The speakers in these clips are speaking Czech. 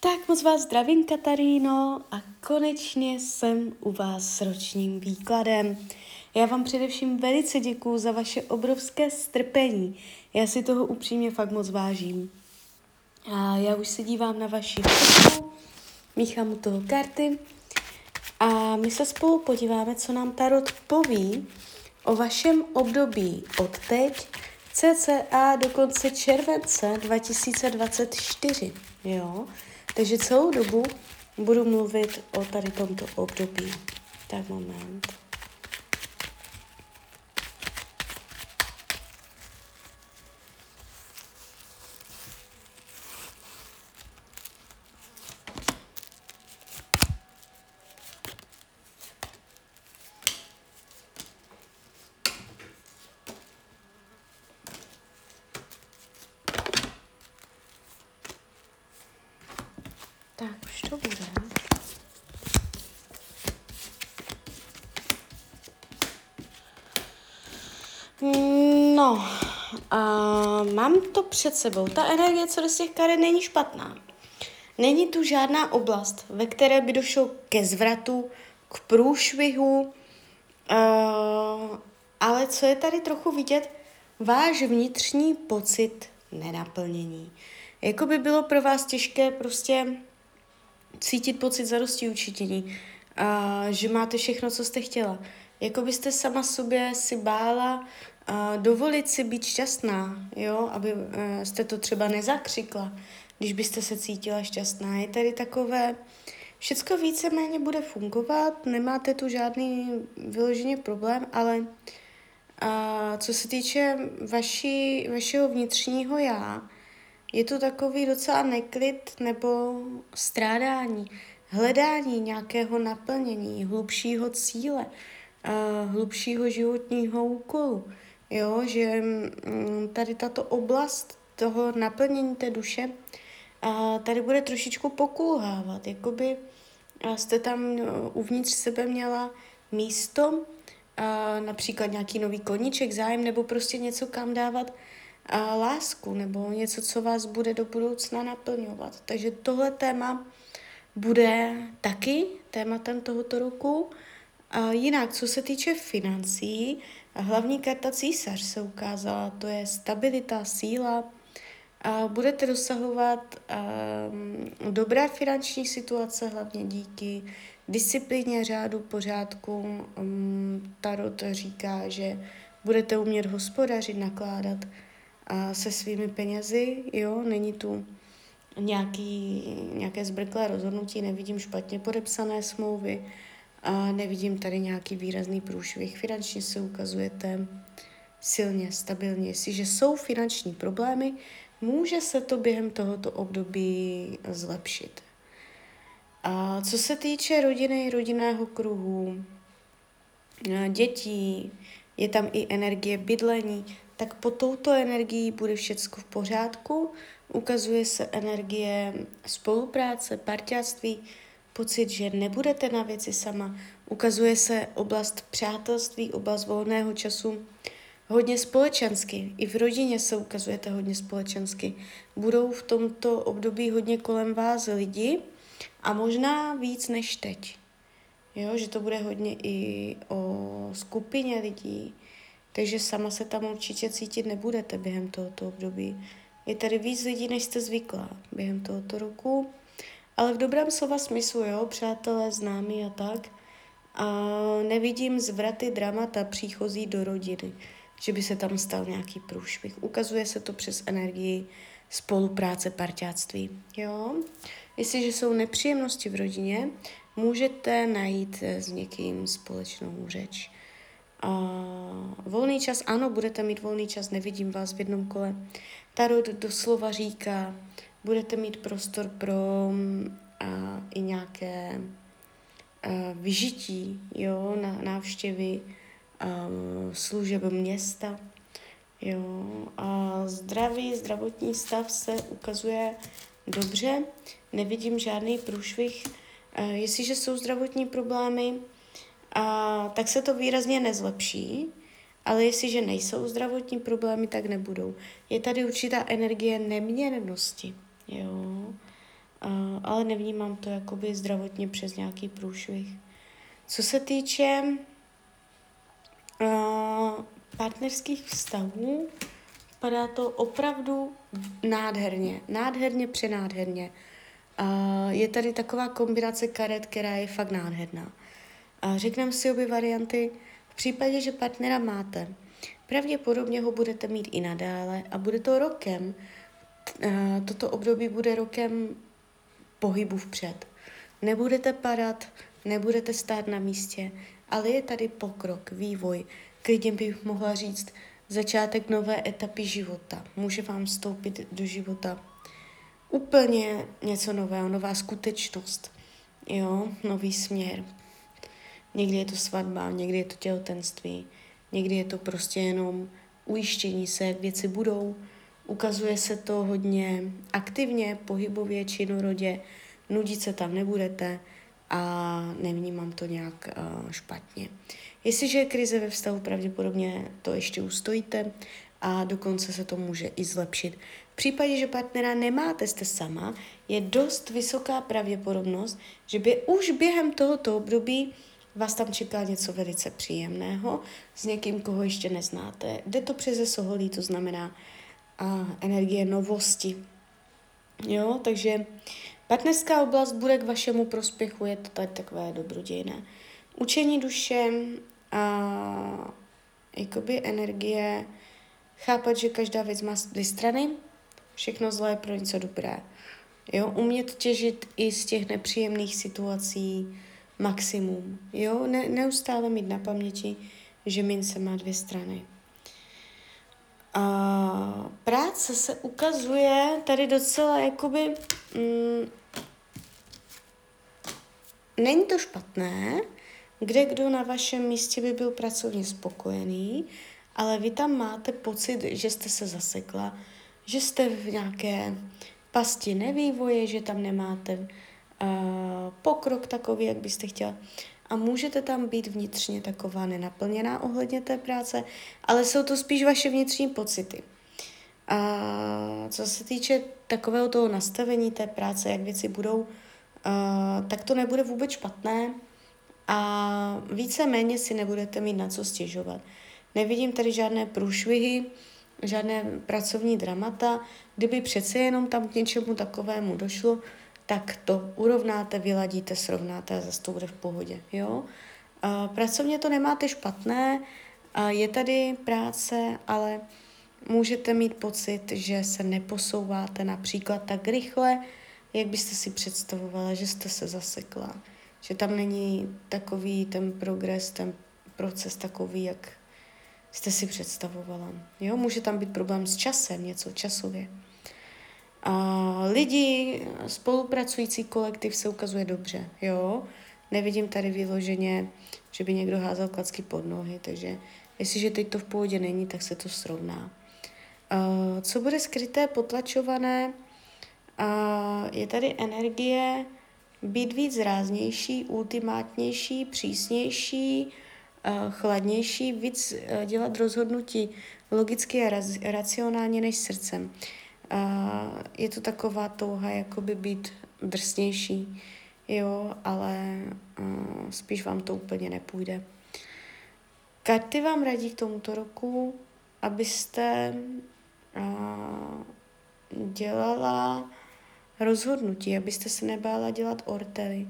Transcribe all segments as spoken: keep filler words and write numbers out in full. Tak moc vás zdravím, Kataríno, a konečně jsem u vás s ročním výkladem. Já vám především velice děkuju za vaše obrovské strpení. Já si toho upřímně fakt moc vážím. A já už se dívám na vaši fotku, míchám u toho karty a my se spolu podíváme, co nám Tarot poví o vašem období od teď cca do konce července dva tisíce dvacet čtyři, jo? Takže celou dobu budu mluvit o tady tomto období. Tak moment. Tak, už to bude. No, uh, mám to před sebou. Ta energie, co do těch karet, není špatná. Není tu žádná oblast, ve které by došlo ke zvratu, k průšvihu, uh, ale co je tady trochu vidět, váš vnitřní pocit nenaplnění. Jako by bylo pro vás těžké prostě cítit pocit zadosti učinění, a že máte všechno, co jste chtěla. Jako byste sama sobě si bála a dovolit si být šťastná, jo? Aby a jste to třeba nezakřikla, když byste se cítila šťastná. Je tady takové, všecko víceméně bude fungovat, nemáte tu žádný vyloženě problém, ale a co se týče vaši, vašeho vnitřního já, je to takový docela neklid nebo strádání, hledání nějakého naplnění, hlubšího cíle, hlubšího životního úkolu. Jo, že tady tato oblast toho naplnění té duše tady bude trošičku pokulhávat. Jakoby jste tam uvnitř sebe měla místo, například nějaký nový koníček, zájem nebo prostě něco, kam dávat a lásku nebo něco, co vás bude do budoucna naplňovat. Takže tohle téma bude taky tématem tohoto roku. A jinak, co se týče financí, hlavní karta Císař se ukázala, to je stabilita, síla. A budete dosahovat um, dobré finanční situace, hlavně díky disciplíně, řádu, pořádku. Um, Tarot říká, že budete umět hospodařit, nakládat a se svými penězi, jo, není tu nějaký, nějaké zbrklé rozhodnutí, nevidím špatně podepsané smlouvy, a nevidím tady nějaký výrazný průšvih. Finančně se ukazujete silně, stabilně. Jestliže jsou finanční problémy, může se to během tohoto období zlepšit. A co se týče rodiny, rodinného kruhu, dětí, je tam i energie bydlení, tak po touto energií bude všecko v pořádku. Ukazuje se energie spolupráce, parťáctví, pocit, že nebudete na věci sama. Ukazuje se oblast přátelství, oblast volného času, hodně společensky. I v rodině se ukazujete hodně společensky. Budou v tomto období hodně kolem vás lidi a možná víc než teď. Jo, že to bude hodně i o skupině lidí, takže sama se tam určitě cítit nebudete během tohoto období. Je tady víc lidí, než jste zvyklá během tohoto roku, ale v dobrém slova smyslu, jo, přátelé, známí a tak. A nevidím zvraty, dramata příchozí do rodiny, že by se tam stal nějaký průšvih. Ukazuje se to přes energii spolupráce, parťáctví, jo. Jestliže jsou nepříjemnosti v rodině, můžete najít s někým společnou řeč. A volný čas, ano, budete mít volný čas, nevidím vás v jednom kole. Tarot doslova říká, budete mít prostor pro a, i nějaké a, vyžití, jo, na návštěvy a, služeb města. Jo, a zdravý, zdravotní stav se ukazuje dobře, nevidím žádný průšvih. A, jestliže jsou zdravotní problémy, a tak se to výrazně nezlepší, ale jestliže nejsou zdravotní problémy, tak nebudou. Je tady určitá energie neměrnosti, jo? A, ale nevnímám to jakoby zdravotně přes nějaký průšvih. Co se týče uh, partnerských vztahů, padá to opravdu nádherně, nádherně, přenádherně. Uh, je tady taková kombinace karet, která je fakt nádherná. Uh, řekneme si obě varianty. V případě, že partnera máte, pravděpodobně ho budete mít i nadále a bude to rokem. Uh, toto období bude rokem pohybu vpřed. Nebudete padat, nebudete stát na místě, ale je tady pokrok, vývoj, klidně bych mohla říct začátek nové etapy života. Může vám vstoupit do života úplně něco nového, nová skutečnost, jo, nový směr. Někdy je to svatba, někdy je to těhotenství, někdy je to prostě jenom ujištění se, jak věci budou. Ukazuje se to hodně aktivně, pohybově, činorodě, nudit se tam nebudete a nevnímám to nějak uh, špatně. Jestliže je krize ve vztahu, pravděpodobně to ještě ustojíte a dokonce se to může i zlepšit. V případě, že partnera nemáte, jste sama, je dost vysoká pravděpodobnost, že by už během tohoto období vás tam čeká něco velice příjemného s někým, koho ještě neznáte. Jde to přes soholí, to znamená a energie novosti. Jo, takže partnerská oblast bude k vašemu prospěchu, je to tady takové dobrodějné. Učení duše a jakoby energie, chápat, že každá věc má dvě strany, všechno zlé je pro něco dobré. Jo, umět těžit i z těch nepříjemných situací maximum. Jo, ne, neustále mít na paměti, že mince má dvě strany. A práce se ukazuje tady docela jakoby... Mm, není to špatné, kde kdo na vašem místě by byl pracovně spokojený, ale vy tam máte pocit, že jste se zasekla, že jste v nějaké pasti nevývoje, že tam nemáte uh, pokrok takový, jak byste chtěla. A můžete tam být vnitřně taková nenaplněná ohledně té práce, ale jsou to spíš vaše vnitřní pocity. A co se týče takového toho nastavení té práce, jak věci budou, a, tak to nebude vůbec špatné a víceméně si nebudete mít na co stěžovat. Nevidím tady žádné průšvihy, žádné pracovní dramata. Kdyby přece jenom tam k něčemu takovému došlo, tak to urovnáte, vyladíte, srovnáte a zase to bude v pohodě. Jo? A pracovně to nemáte špatné, a je tady práce, ale můžete mít pocit, že se neposouváte například tak rychle, jak byste si představovala, že jste se zasekla. Že tam není takový ten progres, ten proces takový, jak jste si představovala. Jo? Může tam být problém s časem, něco časově. A lidi, spolupracující kolektiv se ukazuje dobře, jo. Nevidím tady vyloženě, že by někdo házel klacky pod nohy, takže jestliže teď to v pohodě není, tak se to srovná. Uh, co bude skryté, potlačované, uh, je tady energie být víc ráznější, ultimátnější, přísnější, uh, chladnější, víc uh, dělat rozhodnutí logicky a raz, racionálně než srdcem. Uh, je to taková touha jakoby být drsnější, jo, ale uh, spíš vám to úplně nepůjde. Karty vám radí k tomuto roku, abyste uh, dělala rozhodnutí, abyste se nebála dělat ortely,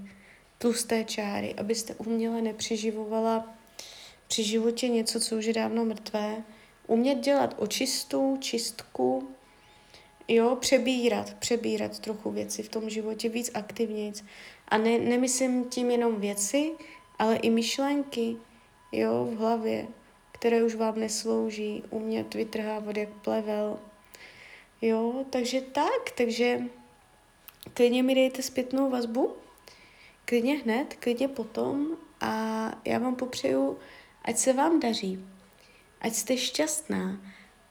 tlusté čáry, abyste uměle nepřiživovala při životě něco, co už je dávno mrtvé, umět dělat očistu, čistku, jo, přebírat, přebírat trochu věci v tom životě, víc aktivnějc. A ne, nemyslím tím jenom věci, ale i myšlenky, jo, v hlavě, které už vám neslouží, umět vytrhávat jak plevel, jo, takže tak, takže klidně mi dejte zpětnou vazbu, klidně hned, klidně potom a já vám popřeju, ať se vám daří, ať jste šťastná.